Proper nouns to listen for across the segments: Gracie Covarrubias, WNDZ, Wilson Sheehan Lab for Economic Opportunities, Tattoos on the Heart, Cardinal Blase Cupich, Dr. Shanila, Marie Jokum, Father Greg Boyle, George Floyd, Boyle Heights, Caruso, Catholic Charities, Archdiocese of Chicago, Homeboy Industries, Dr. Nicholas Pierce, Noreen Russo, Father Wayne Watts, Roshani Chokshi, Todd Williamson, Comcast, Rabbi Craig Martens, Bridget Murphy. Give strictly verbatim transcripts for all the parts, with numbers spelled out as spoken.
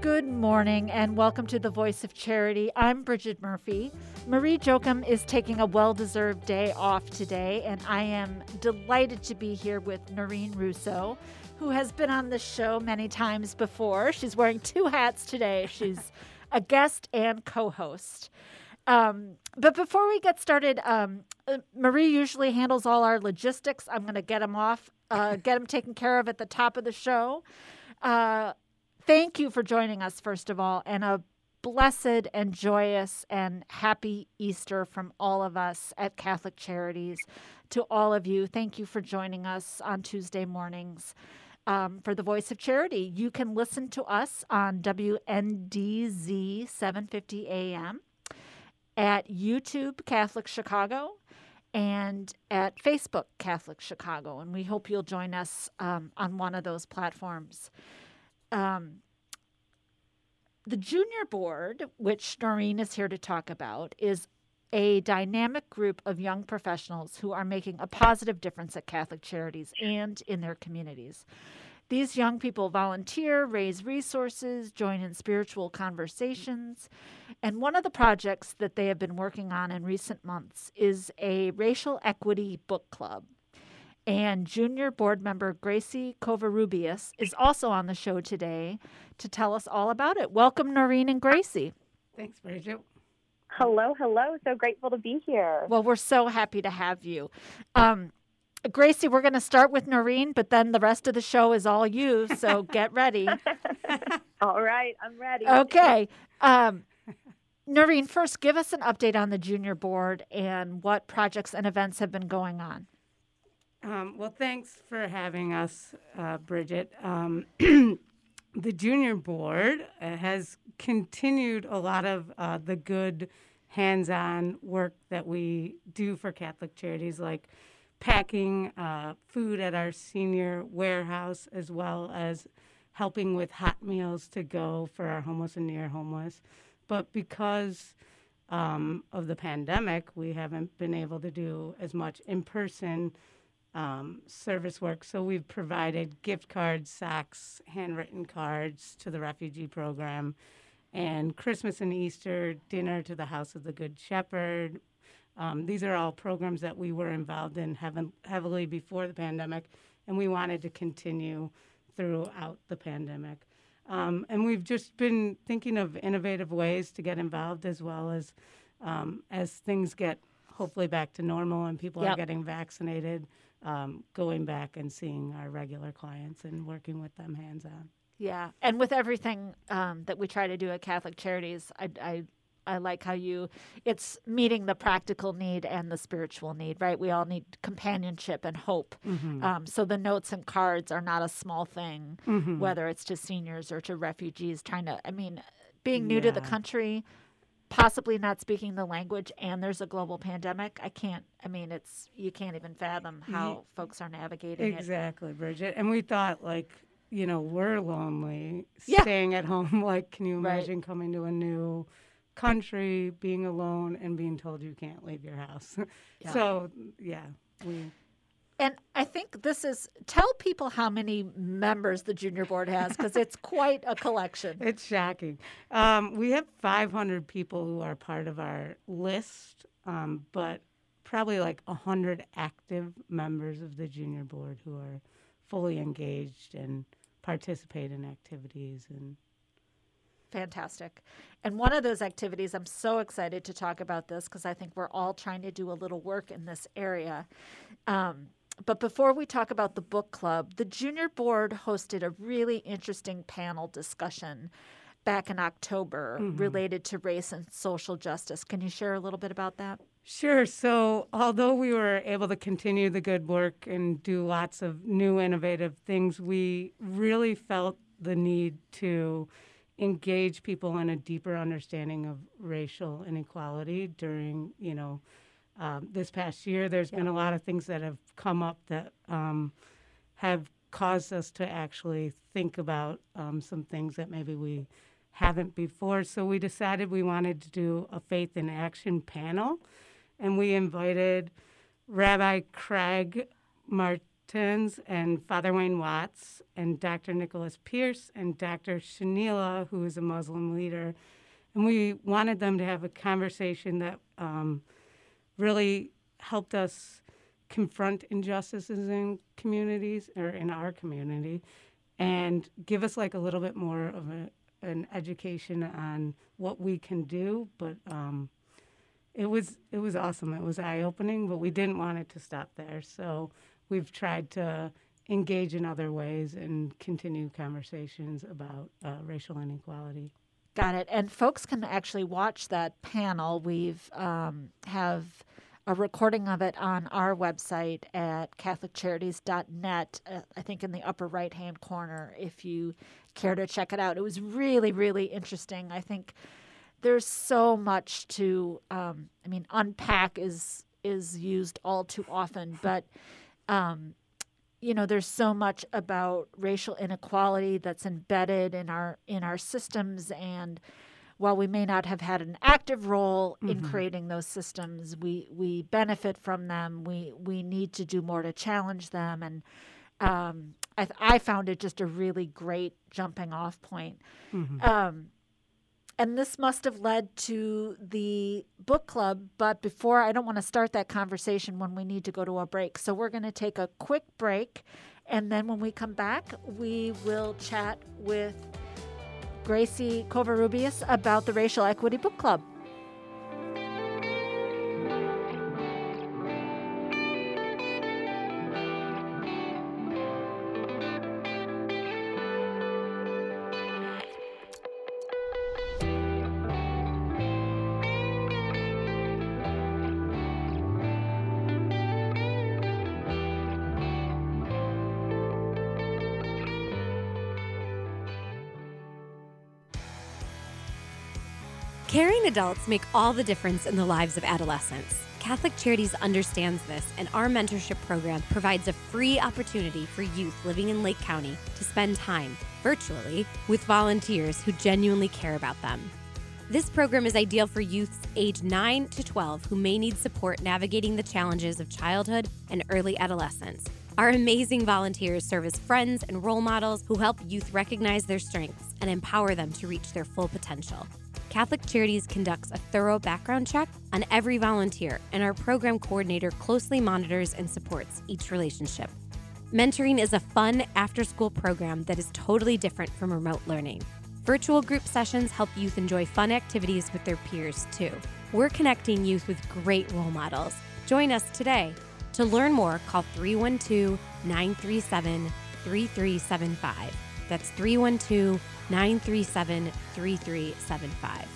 Good morning and welcome to The Voice of Charity. I'm Bridget Murphy. Marie Jokum is taking a well-deserved day off today, and I am delighted to be here with Noreen Russo, who has been on the show many times before. She's wearing two hats today. She's a guest and co-host. Um, but before we get started, um, Marie usually handles all our logistics. I'm going to get them off, uh, get them taken care of at the top of the show. Uh, Thank you for joining us, first of all, and a blessed and joyous and happy Easter from all of us at Catholic Charities. To all of you, thank you for joining us on Tuesday mornings um, for The Voice of Charity. You can listen to us on W N D Z seven fifty A M, at YouTube Catholic Chicago, and at Facebook Catholic Chicago, and we hope you'll join us um, on one of those platforms. Um, the Junior Board, which Noreen is here to talk about, is a dynamic group of young professionals who are making a positive difference at Catholic Charities and in their communities. These young people volunteer, raise resources, join in spiritual conversations, and one of the projects that they have been working on in recent months is a racial equity book club. And Junior Board member Gracie Covarrubias is also on the show today to tell us all about it. Welcome, Noreen and Gracie. Thanks, Bridget. Hello, hello. So grateful to be here. Well, we're so happy to have you. Um, Gracie, we're going to start with Noreen, but then the rest of the show is all you, so get ready. All right, I'm ready. Okay. Um, Noreen, first, give us an update on the Junior Board and what projects and events have been going on. Um, well, thanks for having us, uh, Bridget. Um, the Junior Board uh, has continued a lot of uh, the good hands-on work that we do for Catholic Charities, like packing uh, food at our senior warehouse, as well as helping with hot meals to go for our homeless and near homeless. But because um, of the pandemic, we haven't been able to do as much in-person Um, service work. So we've provided gift cards, socks, handwritten cards to the refugee program, and Christmas and Easter dinner to the House of the Good Shepherd. Um, these are all programs that we were involved in heaven, heavily before the pandemic, and we wanted to continue throughout the pandemic. Um, and we've just been thinking of innovative ways to get involved, as well as um, as things get hopefully back to normal and people yep. are getting vaccinated. Um, going back and seeing our regular clients and working with them hands-on. Yeah, and with everything um, that we try to do at Catholic Charities, I, I I like how you, it's meeting the practical need and the spiritual need, right? We all need companionship and hope. Mm-hmm. Um, so the notes and cards are not a small thing, mm-hmm. whether it's to seniors or to refugees trying to, I mean, being new yeah. to the country, possibly not speaking the language, and there's a global pandemic. I can't, I mean, it's, you can't even fathom how folks are navigating exactly, it. Exactly, Bridget. And we thought, like, you know, we're lonely yeah. staying at home. Like, can you imagine right. coming to a new country, being alone, and being told you can't leave your house? Yeah. So, yeah. we. And I think this is, tell people how many members the Junior Board has, because it's quite a collection. It's shocking. Um, we have five hundred people who are part of our list, um, but probably like one hundred active members of the Junior Board who are fully engaged and participate in activities. And fantastic. And one of those activities, I'm so excited to talk about this because I think we're all trying to do a little work in this area. Um, but before we talk about the book club, the junior board hosted a really interesting panel discussion back in October mm-hmm. related to race and social justice. Can you share a little bit about that? Sure. So although we were able to continue the good work and do lots of new innovative things, we really felt the need to engage people in a deeper understanding of racial inequality during, you know, um, this past year. There's yeah. been a lot of things that have come up that um, have caused us to actually think about um, some things that maybe we haven't before. So we decided we wanted to do a Faith in Action panel. And we invited Rabbi Craig Martens and Father Wayne Watts and Doctor Nicholas Pierce and Doctor Shanila, who is a Muslim leader. And we wanted them to have a conversation that um, really helped us confront injustices in communities or in our community and give us like a little bit more of a, an education on what we can do. But um, it was it was awesome. It was eye-opening, but we didn't want it to stop there. So we've tried to engage in other ways and continue conversations about uh, racial inequality. Got it. And folks can actually watch that panel. We've um, have a recording of it on our website at catholic charities dot net, uh, I think in the upper right-hand corner, if you care to check it out. It was really, really interesting. I think there's so much to, um, I mean, unpack is is used all too often, but, um, you know, there's so much about racial inequality that's embedded in our in our systems, and while we may not have had an active role in mm-hmm. creating those systems, we, we benefit from them. We we need to do more to challenge them. And um, I, I found it just a really great jumping off point. Mm-hmm. Um, and this must have led to the book club. But before, I don't want to start that conversation when we need to go to a break. So we're going to take a quick break. And then when we come back, we will chat with Gracie Covarrubias about the Racial Equity Book Club. Caring adults make all the difference in the lives of adolescents. Catholic Charities understands this, and our mentorship program provides a free opportunity for youth living in Lake County to spend time, virtually, with volunteers who genuinely care about them. This program is ideal for youths age nine to twelve who may need support navigating the challenges of childhood and early adolescence. Our amazing volunteers serve as friends and role models who help youth recognize their strengths and empower them to reach their full potential. Catholic Charities conducts a thorough background check on every volunteer, and our program coordinator closely monitors and supports each relationship. Mentoring is a fun after-school program that is totally different from remote learning. Virtual group sessions help youth enjoy fun activities with their peers, too. We're connecting youth with great role models. Join us today. To learn more, call three one two, nine three seven, three three seven five. That's three one two, nine three seven, three three seven five.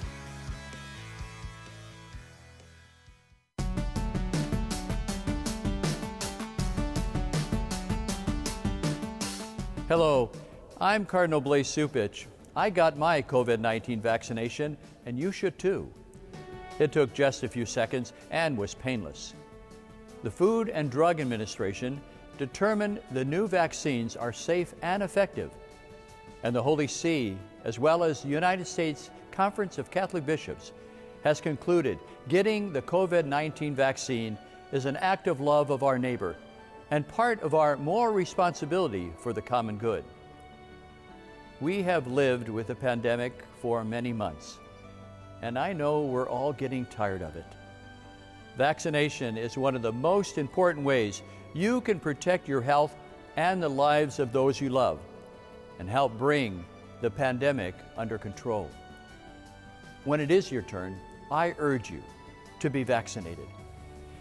Hello, I'm Cardinal Blase Cupich. I got my covid nineteen vaccination, and you should too. It took just a few seconds and was painless. The Food and Drug Administration determined the new vaccines are safe and effective, and the Holy See, as well as the United States Conference of Catholic Bishops, has concluded getting the covid nineteen vaccine is an act of love of our neighbor and part of our moral responsibility for the common good. We have lived with the pandemic for many months, and I know we're all getting tired of it. Vaccination is one of the most important ways you can protect your health and the lives of those you love, and help bring the pandemic under control. When it is your turn, I urge you to be vaccinated.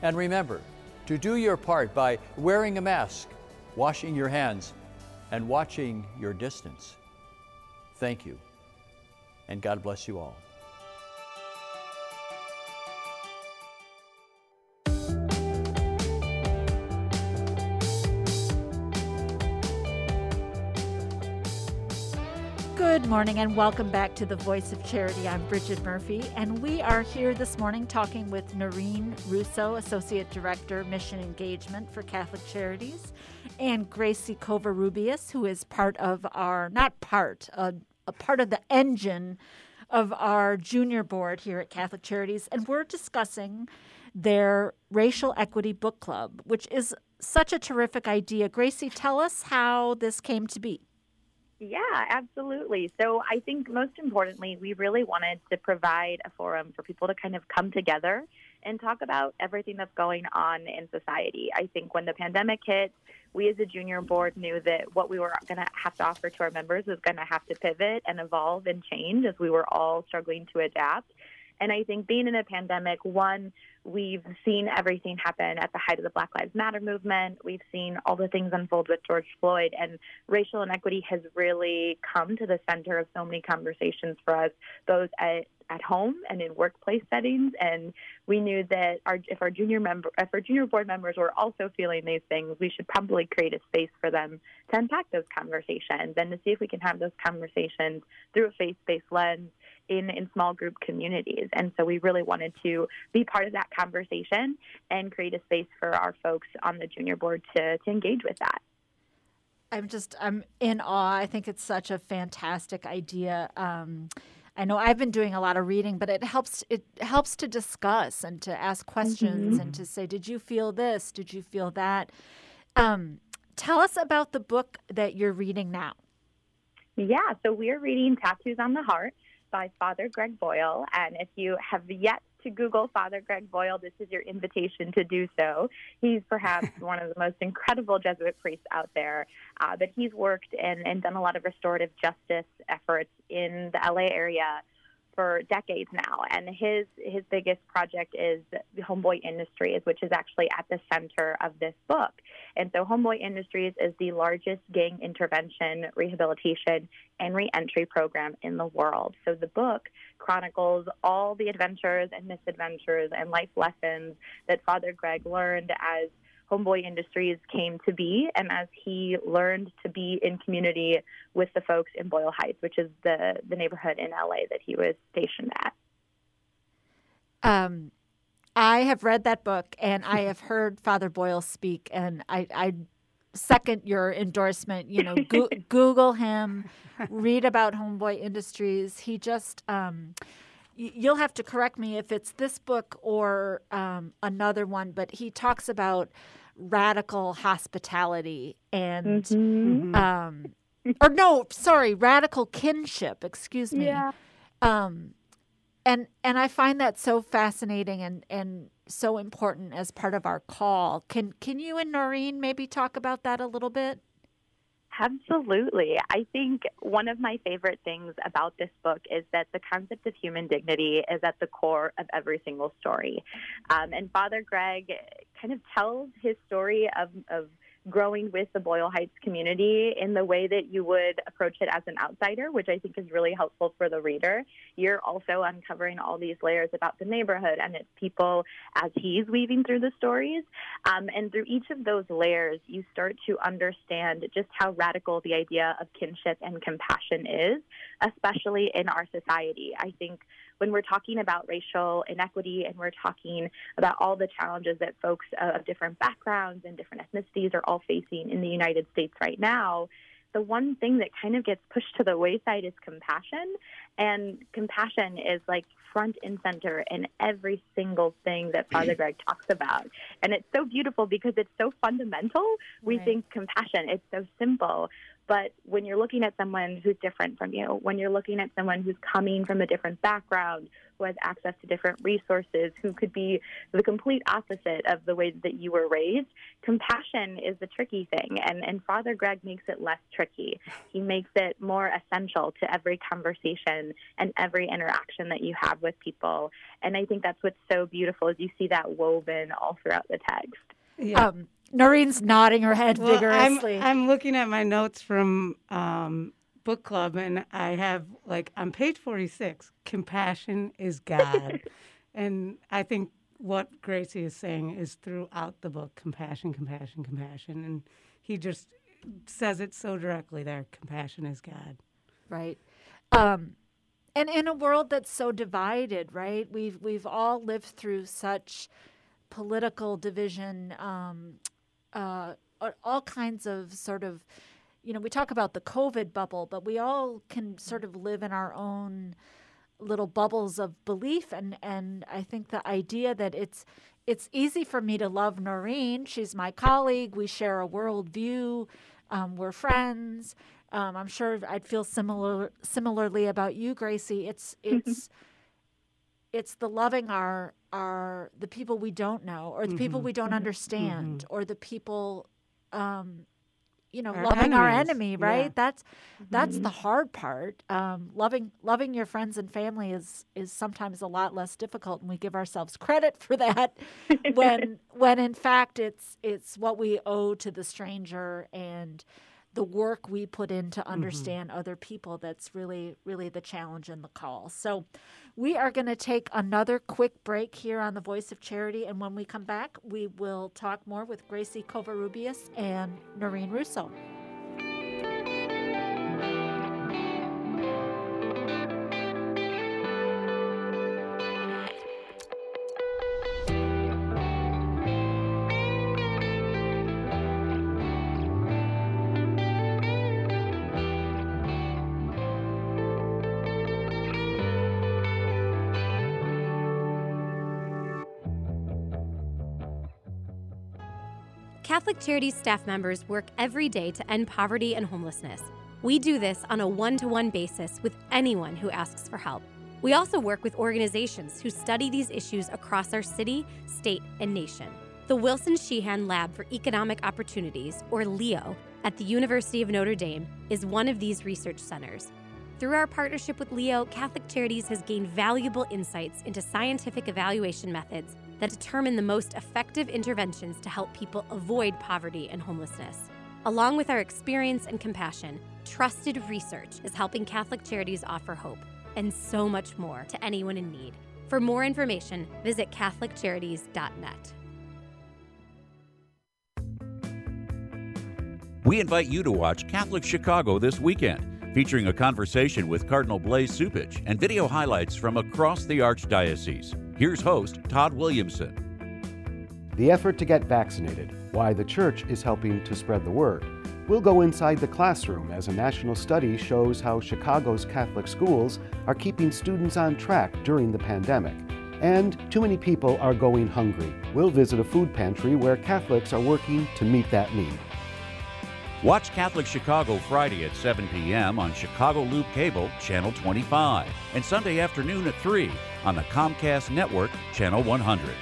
And remember to do your part by wearing a mask, washing your hands, and watching your distance. Thank you, and God bless you all. Good morning and welcome back to The Voice of Charity. I'm Bridget Murphy, and we are here this morning talking with Noreen Russo, Associate Director, Mission Engagement for Catholic Charities, and Gracie Covarrubias, who is part of our, not part, uh, a part of the engine of our junior board here at Catholic Charities. And we're discussing their Racial Equity Book Club, which is such a terrific idea. Gracie, tell us how this came to be. Yeah, absolutely. So I think most importantly, we really wanted to provide a forum for people to kind of come together and talk about everything that's going on in society. I think when the pandemic hit, we as a junior board knew that what we were going to have to offer to our members was going to have to pivot and evolve and change as we were all struggling to adapt. And I think being in a pandemic, one, we've seen everything happen at the height of the Black Lives Matter movement. We've seen all the things unfold with George Floyd, and racial inequity has really come to the center of so many conversations for us, both at, at home and in workplace settings. And we knew that our, if our junior member, if our junior board members were also feeling these things, we should probably create a space for them to unpack those conversations and to see if we can have those conversations through a faith-based lens, in, in small group communities. And so we really wanted to be part of that conversation and create a space for our folks on the junior board to, to engage with that. I'm just, I'm in awe. I think it's such a fantastic idea. Um, I know I've been doing a lot of reading, but it helps, it helps to discuss and to ask questions mm-hmm. and to say, did you feel this? Did you feel that? Um, tell us about the book that you're reading now. Yeah, so we're reading Tattoos on the Heart by Father Greg Boyle, and if you have yet to Google Father Greg Boyle, this is your invitation to do so. He's perhaps one of the most incredible Jesuit priests out there, uh, but he's worked and, and done a lot of restorative justice efforts in the L A area for decades now, and his his biggest project is the Homeboy Industries, which is actually at the center of this book. And so Homeboy Industries is the largest gang intervention, rehabilitation, and reentry program in the world. So the book chronicles all the adventures and misadventures and life lessons that Father Greg learned as Homeboy Industries came to be, and as he learned to be in community with the folks in Boyle Heights, which is the, the neighborhood in L A that he was stationed at. Um, I have read that book, and I have heard Father Boyle speak, and I, I second your endorsement. You know, go- Google him, read about Homeboy Industries. He just... Um, You'll have to correct me if it's this book or um, another one, but he talks about radical hospitality and, mm-hmm. um, or no, sorry, radical kinship, excuse me. Yeah. Um, and and I find that so fascinating and, and so important as part of our call. Can, can you and Noreen maybe talk about that a little bit? Absolutely. I think one of my favorite things about this book is that the concept of human dignity is at the core of every single story. Um, and Father Greg kind of tells his story of, of growing with the Boyle Heights community in the way that you would approach it as an outsider, which I think is really helpful for the reader. You're also uncovering all these layers about the neighborhood and its people as he's weaving through the stories. Um, and through each of those layers, you start to understand just how radical the idea of kinship and compassion is, especially in our society. I think when we're talking about racial inequity and we're talking about all the challenges that folks of different backgrounds and different ethnicities are all facing in the United States right now, the one thing that kind of gets pushed to the wayside is compassion. And compassion is like front and center in every single thing that Father Greg talks about. And it's so beautiful because it's so fundamental. We right. think compassion, it's so simple. But when you're looking at someone who's different from you, when you're looking at someone who's coming from a different background, who has access to different resources, who could be the complete opposite of the way that you were raised, compassion is the tricky thing. And, and Father Greg makes it less tricky. He makes it more essential to every conversation and, and every interaction that you have with people. And I think that's what's so beautiful is you see that woven all throughout the text. Yeah. Um, Noreen's nodding her head well, vigorously. I'm, I'm looking at my notes from um, book club, and I have, like, on page forty-six, compassion is God. And I think what Gracie is saying is throughout the book, compassion, compassion, compassion. And he just says it so directly there, compassion is God. Right. Um, and in a world that's so divided, right, we've, we've all lived through such political division, um, uh, all kinds of sort of, you know, we talk about the COVID bubble, but we all can sort of live in our own little bubbles of belief. And, and I think the idea that it's it's easy for me to love Noreen. She's my colleague. We share a worldview. Um, we're friends. Um, I'm sure I'd feel similar similarly about you, Gracie. It's it's it's the loving our our the people we don't know, or the mm-hmm. people we don't understand, mm-hmm. or the people, um, you know, our loving enemies. Our enemy. Right? Yeah. That's that's mm-hmm. the hard part. Um, loving loving your friends and family is is sometimes a lot less difficult, and we give ourselves credit for that when when in fact it's it's what we owe to the stranger and the work we put in to understand mm-hmm. other people. That's really, really the challenge and the call. So we are going to take another quick break here on The Voice of Charity. And when we come back, we will talk more with Gracie Covarrubias and Noreen Russo. Catholic Charities staff members work every day to end poverty and homelessness. We do this on a one-to-one basis with anyone who asks for help. We also work with organizations who study these issues across our city, state, and nation. The Wilson Sheehan Lab for Economic Opportunities, or LEO, at the University of Notre Dame is one of these research centers. Through our partnership with LEO, Catholic Charities has gained valuable insights into scientific evaluation methods that determine the most effective interventions to help people avoid poverty and homelessness. Along with our experience and compassion, trusted research is helping Catholic Charities offer hope and so much more to anyone in need. For more information, visit Catholic Charities dot net. We invite you to watch Catholic Chicago this weekend, featuring a conversation with Cardinal Blase Cupich and video highlights from across the Archdiocese. Here's host Todd Williamson. The effort to get vaccinated, why the Church is helping to spread the word. We'll go inside the classroom as a national study shows how Chicago's Catholic schools are keeping students on track during the pandemic. And too many people are going hungry. We'll visit a food pantry where Catholics are working to meet that need. Watch Catholic Chicago Friday at seven p.m. on Chicago Loop Cable, Channel twenty-five, and Sunday afternoon at three on the Comcast Network, Channel one hundred.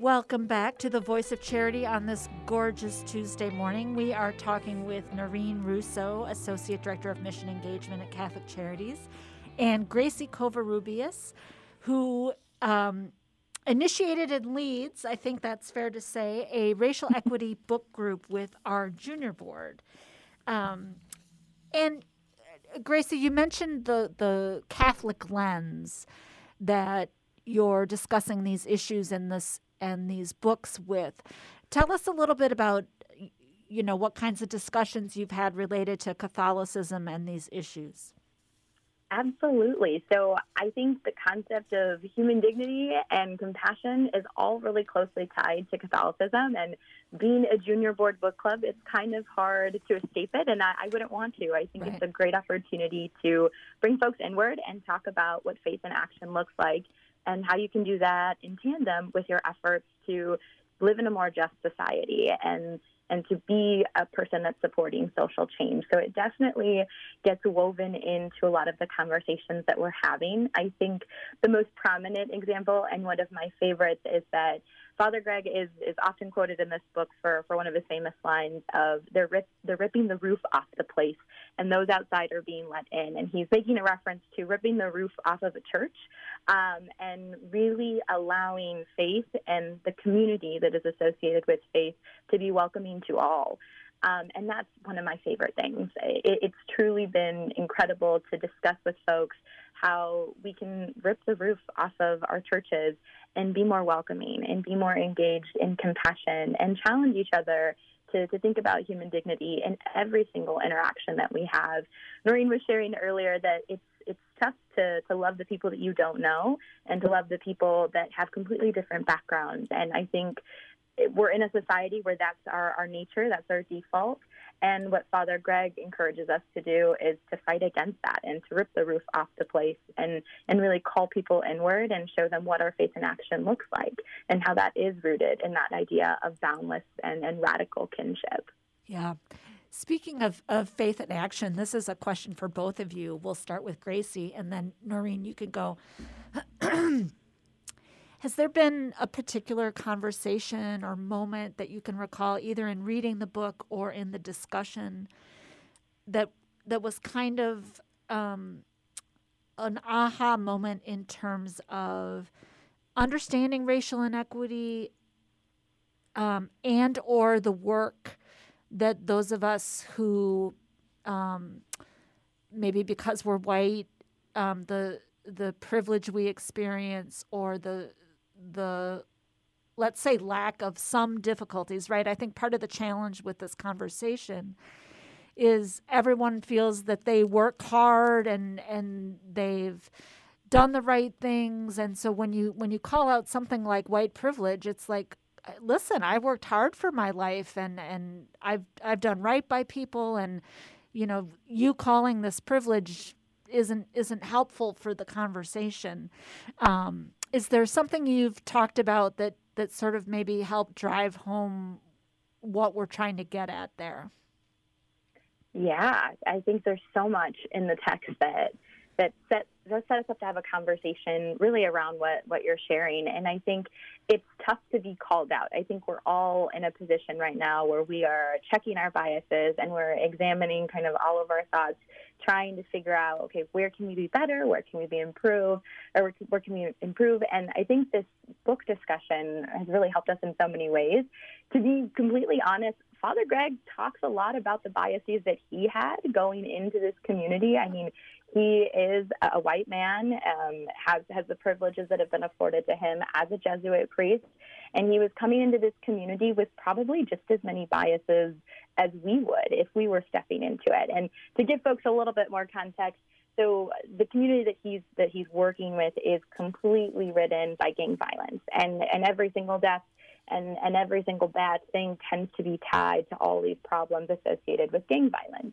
Welcome back to The Voice of Charity on this gorgeous Tuesday morning. We are talking with Noreen Russo, Associate Director of Mission Engagement at Catholic Charities, and Gracie Covarrubias, who um, initiated and leads, I think that's fair to say, a racial equity book group with our junior board. Um, and uh, Gracie, you mentioned the, the Catholic lens that you're discussing these issues in this and these books with. Tell us a little bit about, you know, what kinds of discussions you've had related to Catholicism and these issues. Absolutely. So I think the concept of human dignity and compassion is all really closely tied to Catholicism. And being a junior board book club, it's kind of hard to escape it, and I, I wouldn't want to. I think right. It's a great opportunity to bring folks inward and talk about what faith in action looks like, and how you can do that in tandem with your efforts to live in a more just society. And and to be a person that's supporting social change. So it definitely gets woven into a lot of the conversations that we're having. I think the most prominent example and one of my favorites is that Father Greg is, is often quoted in this book for, for one of his famous lines of, they're, rip, they're ripping the roof off the place, and those outside are being let in. And he's making a reference to ripping the roof off of a church um, and really allowing faith and the community that is associated with faith to be welcoming to all. Um, and that's one of my favorite things. It, it's truly been incredible to discuss with folks how we can rip the roof off of our churches and be more welcoming and be more engaged in compassion and challenge each other to, to think about human dignity in every single interaction that we have. Noreen was sharing earlier that it's it's tough to, to love the people that you don't know and to love the people that have completely different backgrounds. And I think we're in a society where that's our, our nature, that's our default. And what Father Greg encourages us to do is to fight against that and to rip the roof off the place and, and really call people inward and show them what our faith in action looks like and how that is rooted in that idea of boundless and, and radical kinship. Yeah. Speaking of, of faith in action, this is a question for both of you. We'll start with Gracie, and then, Noreen, you can go. Has there been a particular conversation or moment that you can recall, either in reading the book or in the discussion, that that was kind of um, an aha moment in terms of understanding racial inequity um, and or the work that those of us who um, maybe because we're white, um, the the privilege we experience or the the, let's say, lack of some difficulties, right? I think part of the challenge with this conversation is everyone feels that they work hard and, and they've done the right things. And so when you when you call out something like white privilege, it's like, listen, I worked hard for my life and, and I've I've done right by people. And, you know, you calling this privilege isn't isn't helpful for the conversation. Um Is there something you've talked about that, that sort of maybe helped drive home what we're trying to get at there? Yeah, I think there's so much in the text that that set, that set us up to have a conversation really around what, what you're sharing. And I think it's tough to be called out. I think we're all in a position right now where we are checking our biases and we're examining kind of all of our thoughts, trying to figure out, okay, where can we be better? Where can we be improved? Or where can we improve? And I think this book discussion has really helped us in so many ways. To be completely honest, Father Greg talks a lot about the biases that he had going into this community. I mean, he is a white man, um, has, has the privileges that have been afforded to him as a Jesuit priest, and he was coming into this community with probably just as many biases as we would if we were stepping into it. And to give folks a little bit more context, so the community that he's that he's working with is completely ridden by gang violence, and, and every single death and, and every single bad thing tends to be tied to all these problems associated with gang violence.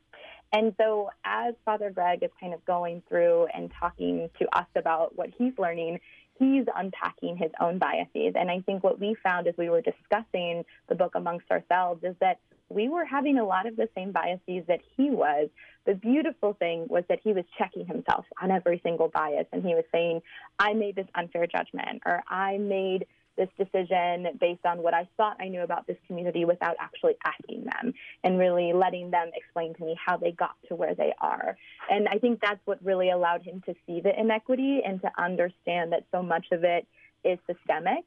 And so as Father Greg is kind of going through and talking to us about what he's learning, he's unpacking his own biases. And I think what we found as we were discussing the book amongst ourselves is that we were having a lot of the same biases that he was. The beautiful thing was that he was checking himself on every single bias, and he was saying, I made this unfair judgment, or I made this decision based on what I thought I knew about this community without actually asking them and really letting them explain to me how they got to where they are. And I think that's what really allowed him to see the inequity and to understand that so much of it is systemic.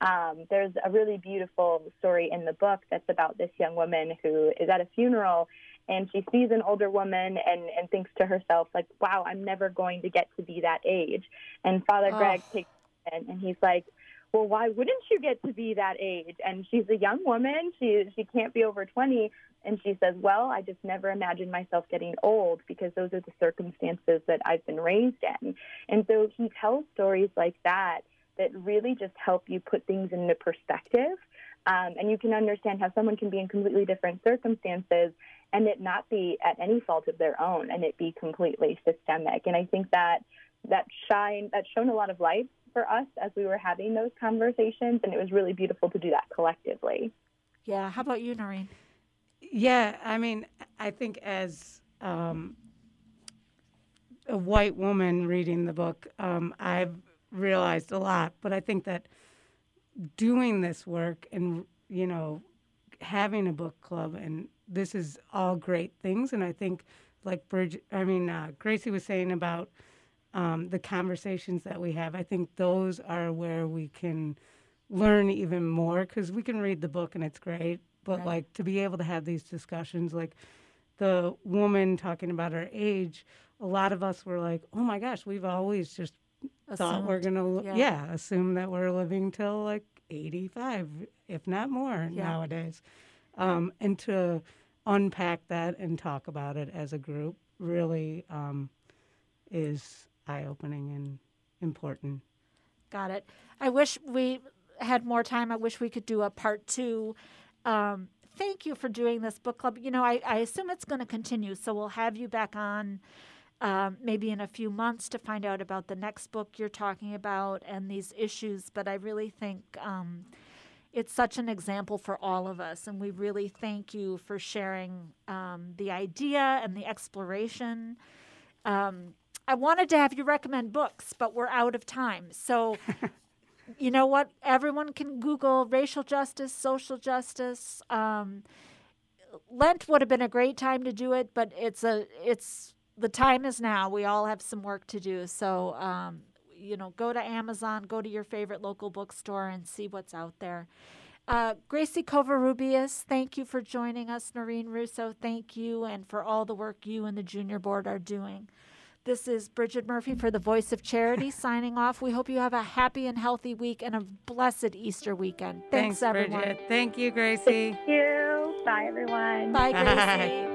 Um, there's a really beautiful story in the book that's about this young woman who is at a funeral, and she sees an older woman and, and thinks to herself, like, wow, I'm never going to get to be that age. And Father oh. Greg takes it in, and he's like, well, why wouldn't you get to be that age? And she's a young woman. She she can't be over twenty. And she says, well, I just never imagined myself getting old because those are the circumstances that I've been raised in. And so he tells stories like that that really just help you put things into perspective. Um, and you can understand how someone can be in completely different circumstances and it not be at any fault of their own and it be completely systemic. And I think that that shine that shone a lot of light for us as we were having those conversations, and it was really beautiful to do that collectively. Yeah. How about you, Noreen? Yeah, I mean, I think as um, a white woman reading the book, um, I've realized a lot. But I think that doing this work and, you know, having a book club, and this is all great things. And I think, like Bridget, I mean, uh, Gracie was saying about um, the conversations that we have, I think those are where we can learn even more, because we can read the book and it's great. But, right. like, to be able to have these discussions, like the woman talking about her age, a lot of us were like, oh, my gosh, we've always just Assumed. thought we're going to, yeah. yeah, assume that we're living till, like, eighty-five, if not more yeah. nowadays. Um, and to unpack that and talk about it as a group really um, is eye-opening and important. Got it. I wish we had more time. I wish we could do a part two. Um, thank you for doing this book club. You know, I, I assume it's going to continue, so we'll have you back on um, maybe in a few months to find out about the next book you're talking about and these issues. But I really think um, it's such an example for all of us, and we really thank you for sharing um, the idea and the exploration. Um, I wanted to have you recommend books, but we're out of time, so... You know what? Everyone can Google racial justice, social justice. Um, Lent would have been a great time to do it, but it's a it's the time is now. We all have some work to do. So, um, you know, go to Amazon, go to your favorite local bookstore and see what's out there. Uh, Gracie Covarrubias, thank you for joining us. Noreen Russo, thank you, and for all the work you and the Junior Board are doing. This is Bridget Murphy for the Voice of Charity signing off. We hope you have a happy and healthy week and a blessed Easter weekend. Thanks, Thanks everyone. Bridget. Thank you, Gracie. Thank you. Bye, everyone. Bye, Bye. Gracie.